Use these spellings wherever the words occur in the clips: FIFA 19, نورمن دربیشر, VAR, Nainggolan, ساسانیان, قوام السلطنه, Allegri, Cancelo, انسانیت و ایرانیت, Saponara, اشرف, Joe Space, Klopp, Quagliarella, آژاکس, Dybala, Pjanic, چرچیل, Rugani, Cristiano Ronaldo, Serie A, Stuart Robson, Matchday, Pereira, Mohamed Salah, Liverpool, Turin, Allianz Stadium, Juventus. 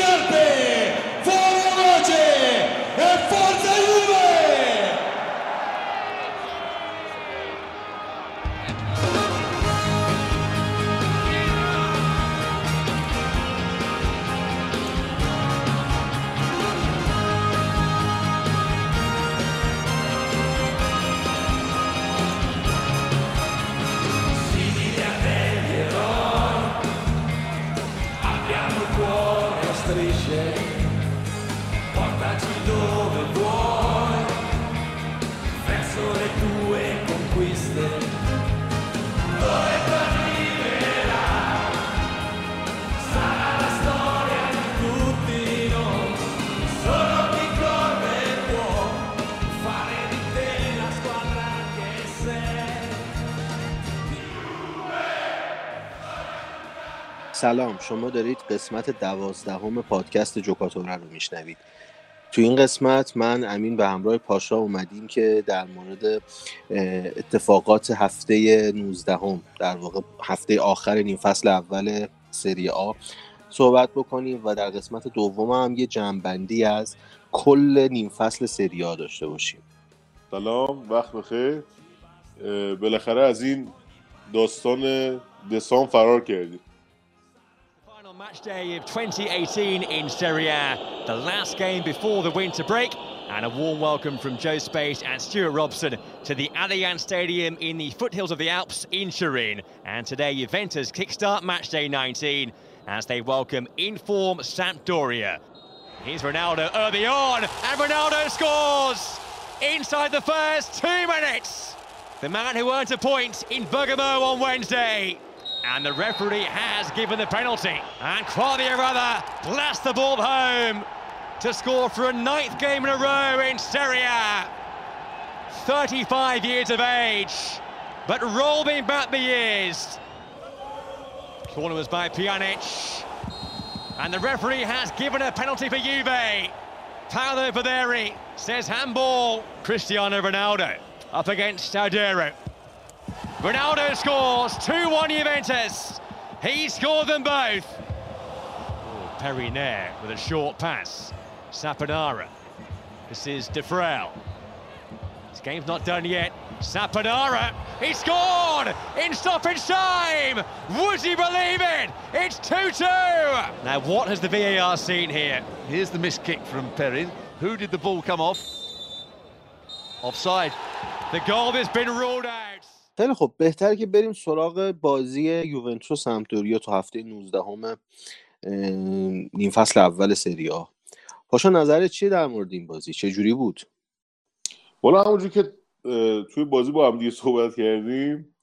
certe, fuori la voce e forza سلام، شما دارید قسمت 12 پادکست جوکاتورا رو میشنوید. تو این قسمت من امین به همراه پاشا اومدیم که در مورد اتفاقات هفته 19 در واقع هفته آخر نیم فصل اول سری آ صحبت بکنیم و در قسمت دوم هم یه جمع‌بندی از کل نیم فصل سری آ داشته باشیم. سلام، وقت بخیر. بالاخره از این داستان دسامبر فرار کردیم. Matchday of 2018 in Serie A, the last game before the winter break, and a warm welcome from Joe Space and Stuart Robson to the Allianz Stadium in the foothills of the Alps in Turin. And today Juventus kickstart Matchday 19 as they welcome in-form Sampdoria. Here's Ronaldo early on, and Ronaldo scores! Inside the first 2 minutes! The man who earned a point in Bergamo on Wednesday. And the referee has given the penalty. And Quagliarella blasts the ball home to score for a 9th game in a row in Serie A. 35 years of age, but rolling back the years. Corner was by Pjanic. And the referee has given a penalty for Juve. Paolo Valeri says handball. Cristiano Ronaldo up against Saponara. Ronaldo scores, 2-1 Juventus. He scored them both. Oh, Pereira with a short pass. Saponara. This is De Freitas. This game's not done yet. Saponara. He scored in stoppage time. Would you believe it? It's 2-2. Now, what has the VAR seen here? Here's the missed kick from Pereira. Who did the ball come off? Offside. The goal has been ruled out. خیلی خب، بهتر که بریم سراغ بازی یوونتوس و سامپدوریا تو هفته 19 نیم فصل اول سری آ. پاشا نظرت چیه در مورد این بازی؟ چه جوری بود؟ والا همونجوری که توی بازی با هم دیگه صحبت کردیم،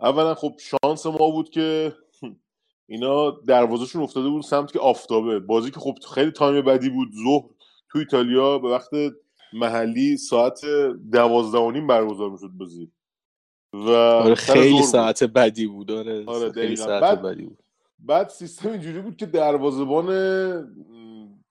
اولا خب شانس ما بود که اینا دروازه‌شون افتاده بود سمت که آفتابه. بازی که خب خیلی تایم بدی بود، ظهر تو ایتالیا به وقت محلی ساعت 12:30 برگزار می‌شد بازی. و آره خیلی ساعت بدی بود. آره خیلی ساعت بدی بود. بعد سیستم اینجوری بود که دروازه‌بان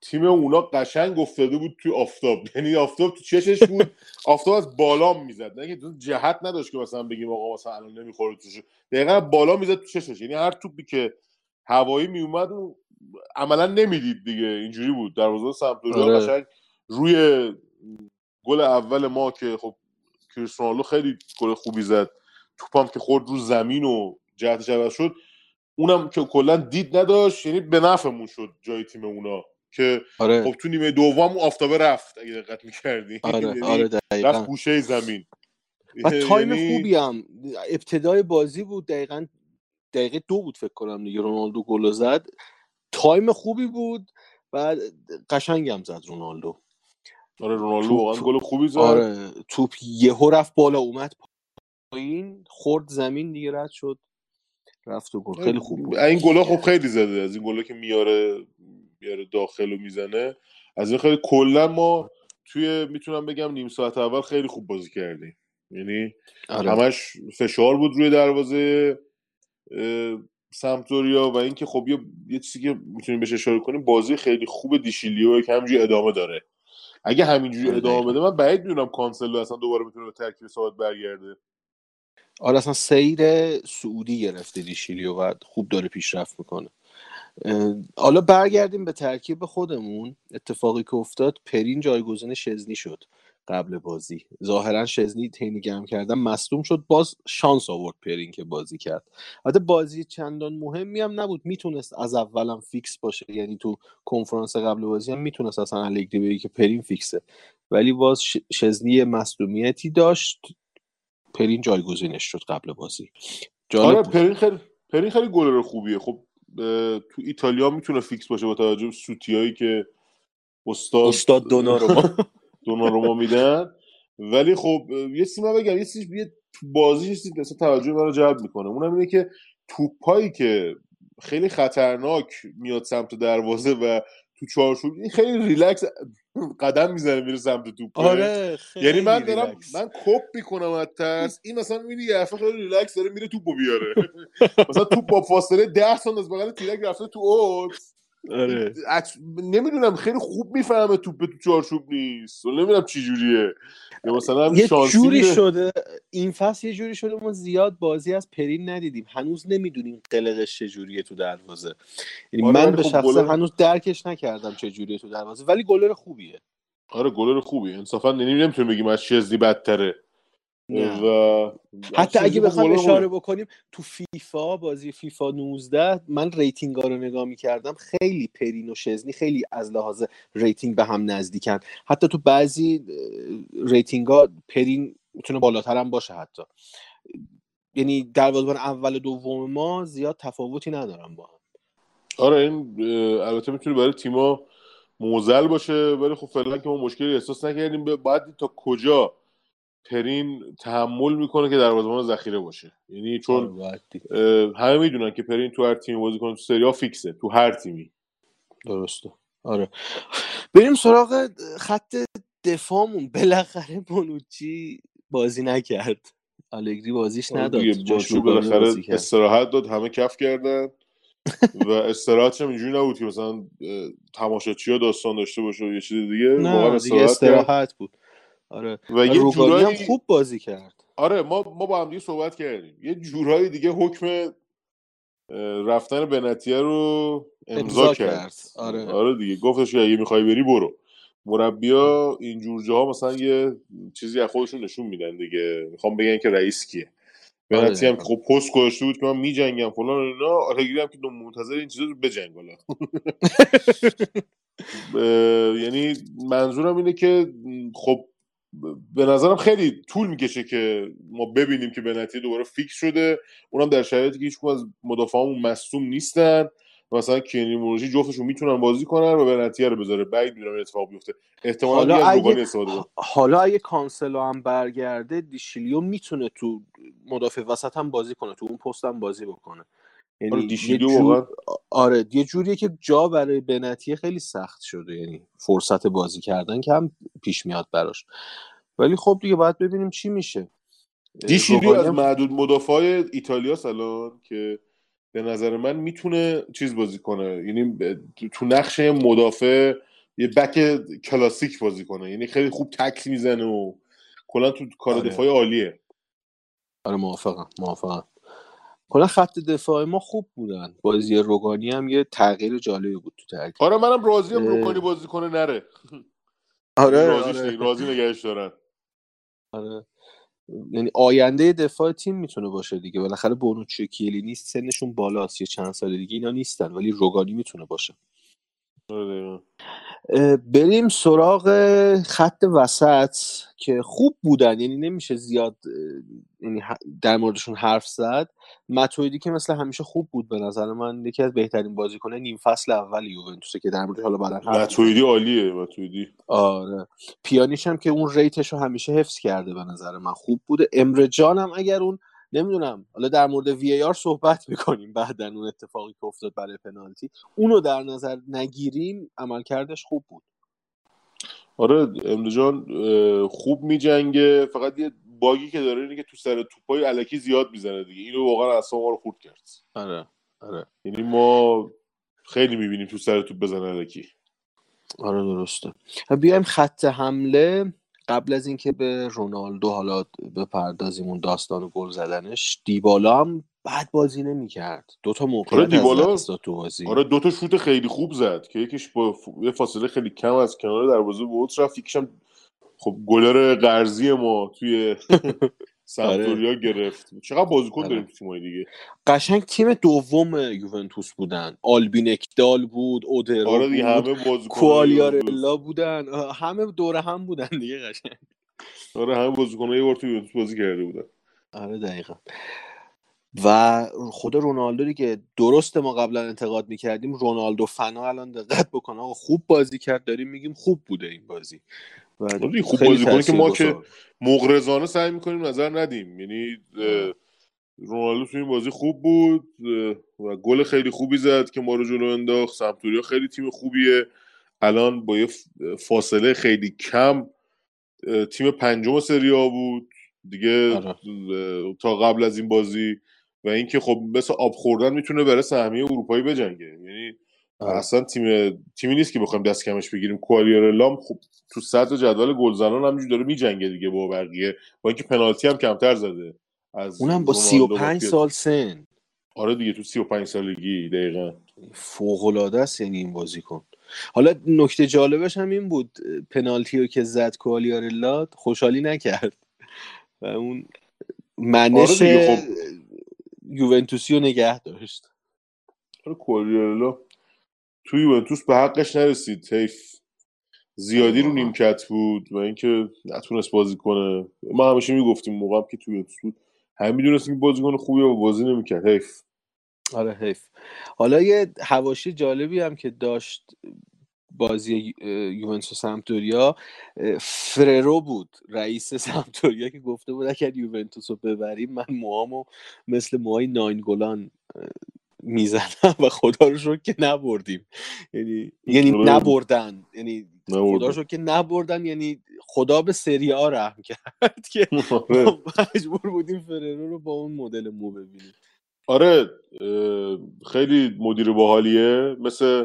تیم اونا قشنگ افتاده بود توی آفتاب، یعنی آفتاب تو چشش بود. آفتاب از بالا میزد، نه که جهت نداشت که مثلا بگیم آقا مثلا الان نمیخوره توش، دقیقاً بالا میزد تو چشش، یعنی هر توپی که هوایی میومد اون عملاً نمیدید دیگه. اینجوری بود دروازه‌بان سمپدوریا قشنگ روی گل اول ما که خب کریستیانو خیلی گل خوبی زد، توپم که خورد رو زمین و جهتش عوض شد، اونم که کلا دید نداشت، یعنی به نفعمون شد جای تیم اونا که آره. خب تو نیمه دوم آفتابه رفت اگه دقت می‌کردی. آره دقیقاً رفت گوشه زمین و تایم خوبی هم ابتدای بازی بود، دقیقاً دقیقه 2 بود فکر کنم دیگه رونالدو گل زد. تایم خوبی بود و قشنگ هم زد رونالدو. آره رونالدو واقعا گل خوبی زد. آره توپ یهو رفت بالا، اومد پایین، خورد زمین دیگه، رد شد، رفت و گل. خیلی خوب بود. این گلا خب خیلی زده، از این گلا که میاره داخل و میزنه، از این خیلی کلا ما توی میتونم بگم نیم ساعت اول خیلی خوب بازی کردیم، یعنی آره. همش فشار بود روی دروازه سامپدوریا و اینکه خب یه چیزی که میتونیم بهش اشاره کنیم، بازی خیلی خوب دیشیلیو که همینجوری ادامه داره. اگه همینجوری ادامه بده من بعید میدونم کانسلو اصلا دوباره میتونه به ترکیب ثابت برگرده. آره اصلا سیر سعودی گرفته دیشیلیو و خوب داره پیشرفت میکنه. حالا برگردیم به ترکیب خودمون. اتفاقی که افتاد، پرین جایگزین شزنی شد قبل بازی. ظاهرا شزنی تنی گرم کردن مصدوم شد، باز شانس آورد پرین که بازی کرد. البته بازی چندان مهمی هم نبود، میتونست از اولم فیکس باشه، یعنی تو کنفرانس قبل بازی هم میتونست اصلا الگری بگه که پرین فیکسه، ولی باز شزنی مصدومیتی داشت، پرین جایگزینش شد قبل بازی. آره پرین خیلی گلر خوبیه. خب تو ایتالیا میتونه فیکس باشه با توجه به سوتیایی که استاد دوناروما میدن. ولی خب یه سیما بگم، یه چیزی بیاد تو بازی هست که اصلا توجه منو جلب میکنه، اونم اینه که توپایی که خیلی خطرناک میاد سمت دروازه و تو چارچوب این خیلی ریلکس قدم میزنه میره سمت توپ. آره یعنی من کپ میکنم از ترس، این مثلا میبینی یه دفعه خیلی ریلکس داره میره توپو بیاره. مثلا توپ با فاصله 10 سانتی از بغل تیرک رفته تو اوت. آره نمیدونم، خیلی خوب میفهمه توپ تو چارچوب نیست، نمیدونم چی جوریه. مثلا یه جوری شده این فصل، یه جوری شده ما زیاد بازی از پرین ندیدیم، هنوز نمیدونیم قلقش چه جوریه تو دروازه. یعنی من به شخص هنوز درکش نکردم چه جوریه تو دروازه، ولی گلر خوبیه. آره گلر خوبیه انصافا، نمیتونیم بگیم از شزنی بدتره. و حتی اگه بخوام اشاره بکنیم تو فیفا، بازی فیفا 19 من ریتینگ‌ها رو نگاه می‌کردم، خیلی پرین و شزنی خیلی از لحاظ ریتینگ به هم نزدیکن. حتی تو بعضی ریتینگ‌ها پرین میتونه بالاتر هم باشه حتی، یعنی دروازه‌بان اول و دوم ما زیاد تفاوتی ندارن با هم. آره این البته میتونه برای تیم‌ها موزل باشه، ولی خب فعلا که ما مشکلی احساس نکردیم. باید تا کجا پرین تحمل میکنه که دروازه‌بان ذخیره باشه، یعنی چون همه میدونن که پرین تو هر تیمی بازی کنه، تو سری آ فیکسه تو هر تیمی. درسته. آره بریم سراغ خط دفاعمون. بالاخره بونوچی بازی نکرد، الگری بازیش نداد، جاشو بالاخره استراحت داد، همه کف کردن و استراحتش هم اینجوری نبود که مثلا تماشاگرها داستان داشته باشه یه چیز دیگه، واقعا استراحت بود. آره و یه جورایی هم خوب بازی کرد. آره ما با هم دیگه صحبت کردیم، یه جورایی دیگه حکم رفتن بنتیه رو امضا کرد. آره دیگه گفتش که اگه می‌خوای بری برو. مربیا این جور جاها مثلا یه چیزی از خودشون نشون میدن دیگه، میخوام بگن که رئیس کیه. بنتی هم خب پست گذاشته بود که من میجنگم فلان و اینا، آلگری هم که منتظر این چیزا رو بجنگ بالا. یعنی منظورم اینه که خب به نظرم خیلی طول میکشه که ما ببینیم که بنتی دوباره فیکس شده، اونم در شرایطی که هیچکدوم از مدافعامون مصدوم نیستن، مثلا کینی مورجی جفتشون میتونن بازی کنن و بنتی رو بذاره، بعید میدونم اتفاق بیفته. احتمالاً از روگانی استفاده کنه. حالا اگه کانسلو هم برگرده، دیشیلیو میتونه تو مدافع وسط هم بازی کنه، تو اون پست هم بازی بکنه. یعنی دیشیلیو آره یه جوریه که جا برای بنتی خیلی سخت شده، یعنی فرصت بازی کردن کم پیش میاد براش. ولی خب دیگه باید ببینیم چی میشه. دیشیلیو از معدود مدافعای ایتالیا الان که به نظر من میتونه چیز بازی کنه، یعنی تو نقش مدافع یه بک کلاسیک بازی کنه، یعنی خیلی خوب تکل میزنه و کلا تو کار دفاعی عالیه. آره موافقم. کلا خط دفاعی ما خوب بودن. بازی روگانی هم یه تغییر جالبی بود تو ترکیب. آره منم راضیم روگانی بازی کنه نره. آره راضی نگهش دارن. آره یعنی آینده دفاع تیم میتونه باشه دیگه. بالاخره بونوچی و کیلینی سنشون بالاست، یه چند سال دیگه اینا نیستن، ولی روگانی میتونه باشه. بریم سراغ خط وسط که خوب بودن، یعنی نمیشه زیاد یعنی در موردشون حرف زد. ماتویدی که مثل همیشه خوب بود، به نظر من یکی از بهترین بازیکنان نیم فصل اول یوونتوسه که در موردش حالا بعداً ماتویدی عالیه. ماتویدی آره، پیانیش هم که اون ریتش رو همیشه حفظ کرده، به نظر من خوب بوده. امره جان هم اگر اون نمیدونم، حالا در مورد وی آر صحبت میکنیم بعدن، اون اتفاقی که افتاد برای پنالتی اونو در نظر نگیریم، عملکردش خوب بود. آره امره جان خوب میجنگه، فقط یه باگی که داره اینه که تو سر توپای الکی زیاد میزنه دیگه، اینو واقعا اصلا ما رو خورد کرد. آره یعنی ما خیلی میبینیم تو سر توپ بزنه الکی. آره درسته. بیایم خط حمله. قبل از اینکه به رونالدو حالا بپردازیم، اون داستان گل زدنش، دیبالا هم بعد بازی نمی‌کرد. دو تا موقع دست داد تو بازی. آره دو تا شوت خیلی خوب زد که یکیش با یه فاصله خیلی کم از کنار دروازه بود رفت، یکیش هم خب گلر قرضی ما توی سامپدوریا گرفت. چقدر بازیکن داریم تو تیم‌های دیگه. قشنگ تیم دوم یوونتوس بودن. آلبینکدال بود، اودرو. آره دیگه همه بازیکن کوالیارلا بودن. همه دوره هم بودن دیگه قشنگ. آره همه بازیکن‌ها یه بار تو یوونتوس بازی کرده بودن. آره دقیقاً. و خود رونالدو دیگه درست ما قبلا انتقاد میکردیم رونالدو فنا، الان دقت بکنه آقا خوب بازی کرد، داریم میگیم خوب بوده این بازی و خوب بازی کنه که ما که مغرضانه سعی میکنیم نظر ندیم، یعنی رونالدو تو این بازی خوب بود و گل خیلی خوبی زد که ما رو جلو انداخت. سامپدوریا خیلی تیم خوبیه، الان با یه فاصله خیلی کم تیم پنجم سری آ بود دیگه تا قبل از این بازی و اینکه خب مثل آب خوردن میتونه برای سهمیه اروپایی بجنگه، یعنی اصلا تیمی نیست که بخوایم دست کمش بگیریم. کوالیارلا خب تو صدر جدول گلزنان همینجوری داره میجنگه دیگه با بقیه، با اینکه پنالتی هم کمتر زده از اونم با 35 سال سن. آره دیگه تو 35 سالگی دقیقاً فوق العاده است یعنی این بازیکن. حالا نکته جالبش هم این بود پنالتیو که زد کوالیارلا خوشحالی نکرد و اون منش یوونتوسی رو نگه داشت. آره کوالیارلا تو یوونتوس به حقش نرسید، حیف زیادی رو نیمکت بود و اینکه نتونست بازی کنه. ما همیشه میگفتیم موقعم که تو یوونتوس بود هم میدونستیم که بازیکن خوبیه و بازی نمیکرد، حیف. آره حیف. حالا یه حواشی جالبی هم که داشت بازی یوونتوس و سامپدوریا، فررو بود رئیس سامپدوریا که گفته بود اگر یوونتوس رو ببریم من موهامو مثل موهای ناینگولان میزنم و خدا رو شکر که نبردیم، یعنی نبردن، یعنی خدا رو شکر که نبردن، یعنی خدا به سری آ رحم کرد که مجبور بودیم فررو رو با اون مدل مو ببینیم. آره خیلی مدیر باحالیه، مثل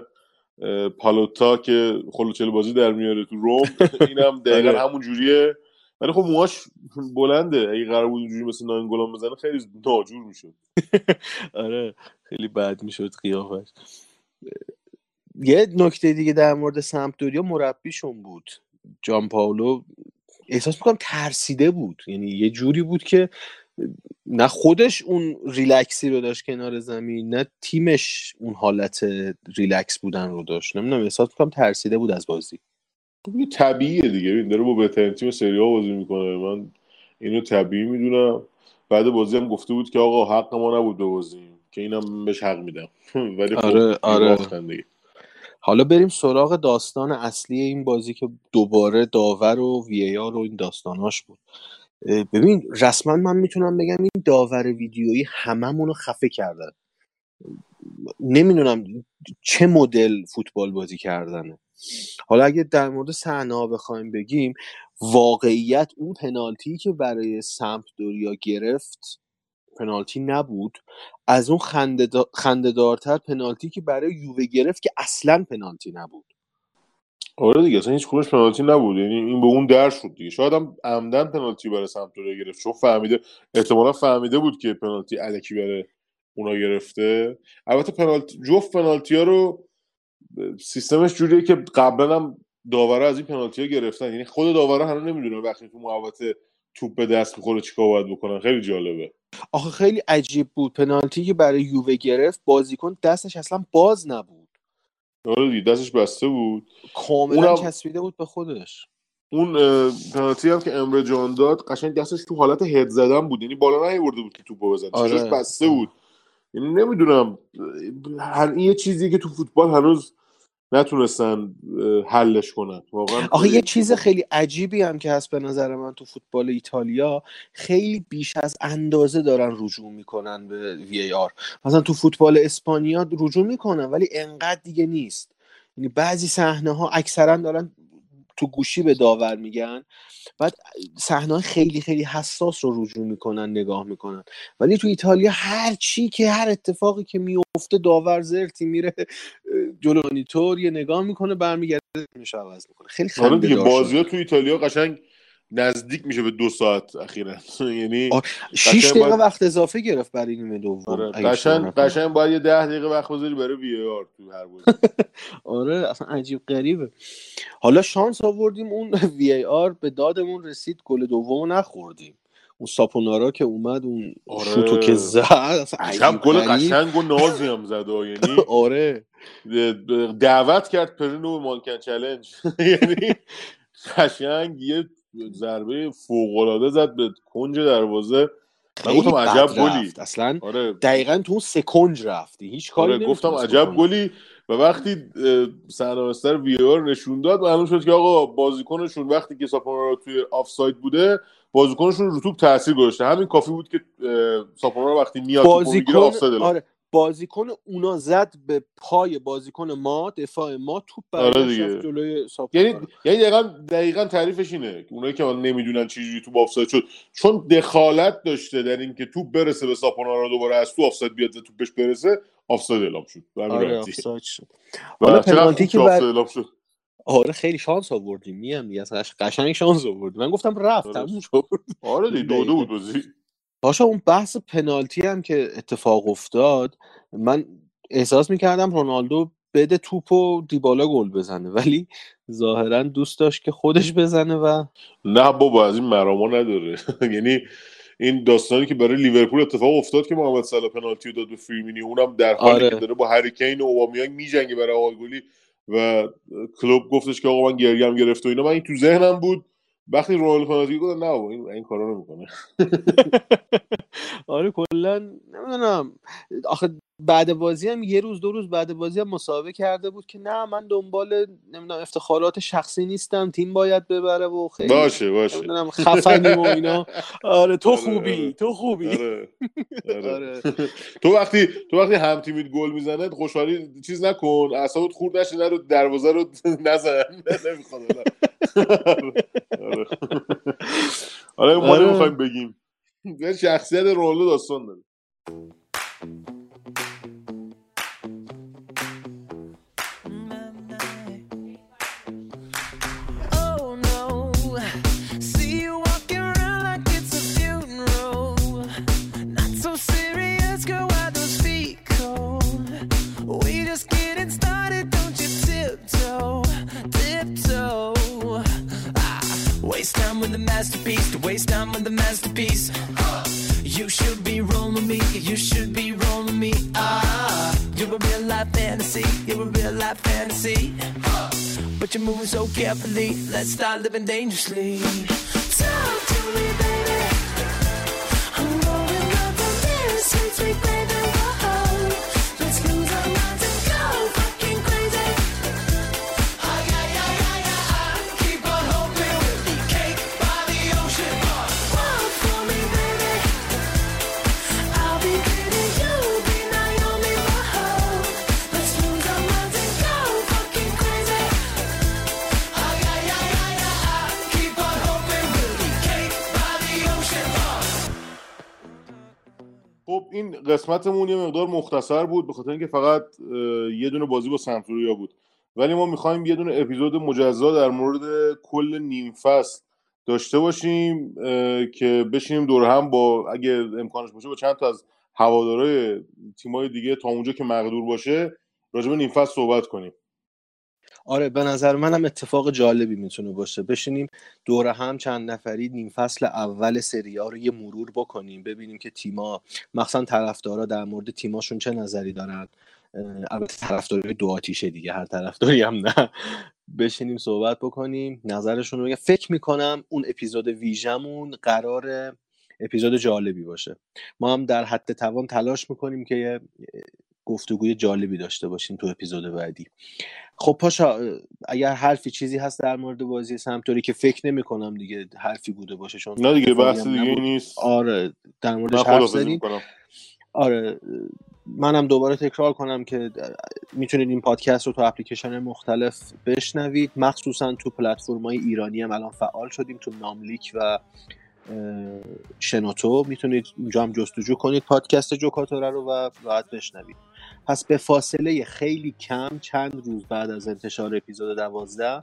پالوتا که خلوچل بازی در میاره تو روم، اینم دقیقا همون جوریه ولی خب موهاش بلنده، اگه قرار بود اونجوری مثل ناینگولان بزنه خیلی ناجور میشد. آره خیلی بد میشد قیافش. یه نکته دیگه در مورد سامپدوریا مربیشون بود جانپائولو، احساس میکنم ترسیده بود، یعنی یه جوری بود که نه خودش اون ریلکسی رو داشت کنار زمین نه تیمش اون حالت ریلکس بودن رو داشت، نمیدونم احساس میکنم ترسیده بود از بازی. طبیعیه دیگه، این داره با بهترین تیم سری آ بازی میکنه، من اینو طبیعی میدونم. بعد بازی هم گفته بود که آقا حق ما نبود بازیم که اینم بهش حق میدم ولی آره آره. حالا بریم سراغ داستان اصلی این بازی که دوباره داور و وی آر و این داستاناش بود. ببین رسما من میتونم بگم این داور ویدیویی هممون رو خفه کردن، نمیدونم چه مدل فوتبال بازی کردنه. حالا اگه در مورد صحنه‌ها بخوایم بگیم واقعیت اون پنالتی که برای سامپدوریا گرفت پنالتی نبود، از اون خنده‌دارتر پنالتی که برای یووه گرفت که اصلا پنالتی نبود. آره دیگه اصلا هیچ کدومش پنالتی نبود، یعنی این به اون در شد دیگه. شاید هم عمدن پنالتی برای سامپدوریا گرفت چون فهمیده، احتمالاً فهمیده بود که پنالتی الکی برای اونا گرفته. البته پنالتی جفت پنالتی‌ها رو سیستمش جوریه که قبلا هم داورا از این پنالتی‌ها گرفتن، یعنی خود داورا هنوز نمیدونه وقتی تو محوطه توپ به دست می‌خوره چیکار باید بکنن. خیلی جالبه. آخه خیلی عجیب بود پنالتی که برای یووه گرفت بازیکن دستش اصلا باز نبود. آره دیگه دستش بسته بود کاملا، کسبیده بود به خودش. اون پنالتی هم که امره جان داد قشنگ دستش تو حالت هد زدن بود، یعنی بالا نیورده بود که توپو بزنه. آره. دستش بسته بود، یعنی نمیدونم این یه چیزیه که تو فوتبال هنوز نتونستن حلش کنن واقعا. آخه یه چیز خیلی عجیبی هم که هست به نظر من تو فوتبال ایتالیا خیلی بیش از اندازه دارن رجوع میکنن به وی آر. مثلا تو فوتبال اسپانیا رجوع میکنن ولی انقدر دیگه نیست، یعنی بعضی صحنه ها اکثرا دارن تو گوشی به داور میگن، بعد صحنه خیلی خیلی حساس رو رجوع میکنن نگاه میکنن، ولی تو ایتالیا هر چی که هر اتفاقی که میفته داور زرتی میره جلو مانیتور یه نگاه میکنه برمیگرده میشه عوض میکنه. خیلی خنده داره. بازی‌ها تو ایتالیا قشنگ نزدیک میشه به 2 ساعت اخیراً. یعنی 6 دقیقه وقت اضافه گرفت برای نیمه دوم. قشنگ باید یه 10 دقیقه وقت بذاری برای وی آر تو هر بازی. آره اصلا عجیب غریبه. حالا شانس آوردیم اون وی آر به دادمون رسید، گل دومو نخوردیم. اون ساپونارا که اومد اون شوتو که زد اصلا گل قشنگ و نازی هم زد. یعنی آره دعوت کرد پرینو مانکن چالش. یعنی قشنگ یه ضربه فوق‌العاده زد به کنج دروازه. من گفتم عجب گلی اصلا. آره. دقیقاً تو اون سکنج رفتی هیچ کاری نمی‌کنه. گفتم عجب گلی و وقتی سرمستر وی آر نشون داد معلوم شد که آقا بازیکنشون وقتی که ساپونارا توی آفساید بوده بازیکنشون رو توپ تاثیر گذاشته. همین کافی بود که ساپونارا وقتی میاد بازیکن آفساید. آره بازیکن اونا زد به پای بازیکن ما، دفاع ما، توپ برگشت جلوی ساپونارا. یعنی دقیقاً تعریفش اینه. اونایی که نمیدونن چجوری توپ آفساید شد، چون دخالت داشته در اینکه توپ برسه به ساپونارا، دوباره از تو آفساید بیاد و توپش برسه، آفساید اعلام شد. آره آفساید شد. حالا پنالتی که بعد اعلام شد. آره خیلی شانس آوردیم. میام دیگه قشنگ شانس آوردیم. من گفتم رفت تموم شد. آره 2-2 بود بازی. باشه اون بحث پنالتی هم که اتفاق افتاد، من احساس میکردم رونالدو بده توپ و دیبالا گل بزنه، ولی ظاهرا دوست داشت که خودش بزنه. و نه بابا از این مراما نداره. یعنی این داستانی که برای لیورپول اتفاق افتاد که محمد صلاح پنالتی رو داد به فیرمینی، اونم در حالی که داره با هری کین و اوبامیانگ میجنگه برای آلگولی و کلوب گفتش که آقا من گریم گرفت و اینا. من این تو ذهنم بود وقتی رونالدو پنالتی گرفت، نه این کارا رو میکنه. آره کلا نمیدونم آخه بعد بازی هم یه روز دو روز بعد بازی هم مسابقه کرده بود که نه من دنبال نمیدونم افتخارات شخصی نیستم، تیم باید ببره و خیلی باشه نمیدونم خفنیم و اینا. آره تو خوبی آره تو وقتی هم تیمیت گل میزنه خوشحالی چیز نکن، اعصابت خورد نشه، نرو دروازه رو نزن، نمیخواد. آره ما نمیخوایم بگیم یه شخصیت رونالدو داستان داره. Masterpiece. You should be rolling me. You should be rolling me. You're a real life fantasy. You're a real life fantasy. But you're moving so carefully. Let's start living dangerously. Talk to me, baby. I'm going up on this. Sweet, sweet baby. Whoa. Let's lose our minds and go fucking crazy. خب این قسمتمون یه مقدار مختصر بود به خاطر اینکه فقط یه دونه بازی با سامپدوریا بود، ولی ما میخوایم یه دونه اپیزود مجزا در مورد کل نیم فصل داشته باشیم که بشینیم دور هم با اگه امکانش باشه با چند تا از هوادارهای تیمای دیگه تا اونجا که مقدور باشه راجع به نیم فصل صحبت کنیم. آره به نظر من هم اتفاق جالبی میتونه باشه، بشینیم دور هم چند نفری نیم فصل اول سری آ رو یه مرور بکنیم، ببینیم که تیما مخصوصا طرفدارا در مورد تیماشون چه نظری دارن. البته طرفداری دو آتیشه دیگه، هر طرفداری هم نه، بشینیم صحبت بکنیم نظرشون رو بگم. فکر میکنم اون اپیزود ویژمون قرار اپیزود جالبی باشه. ما هم در حد توان تلاش میکنیم که یه گفتگوی جالبی داشته باشیم تو اپیزود بعدی. خب پاشا اگر حرفی چیزی هست در مورد بازی سمتوری که فکر نمی کنم دیگه حرفی بوده باشه، چون نه دیگه بحث دیگه نیست. آره در موردش حرف زدیم. آره منم دوباره تکرار کنم که میتونید این پادکست رو تو اپلیکیشن مختلف بشنوید، مخصوصا تو پلتفرم‌های ایرانی هم الان فعال شدیم، تو ناملیک و شنوتو میتونید اونجا هم جستجو کنید پادکست جوکاتوره رو و راحت بشنوید. پس به فاصله خیلی کم چند روز بعد از انتشار اپیزود 12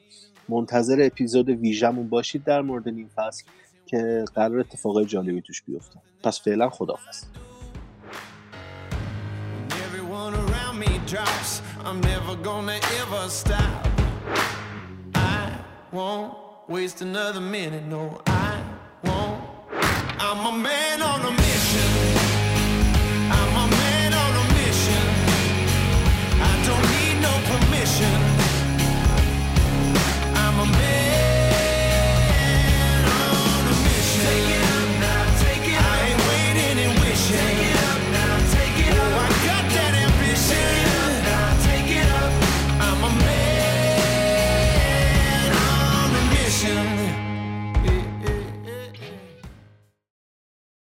منتظر اپیزود ویژمون باشید در مورد نیم فصل که قرار اتفاقای جالبی توش بیفته. پس فعلا خداحافظ. I'm never gonna ever stop. I won't waste another minute. No, I won't. I'm a man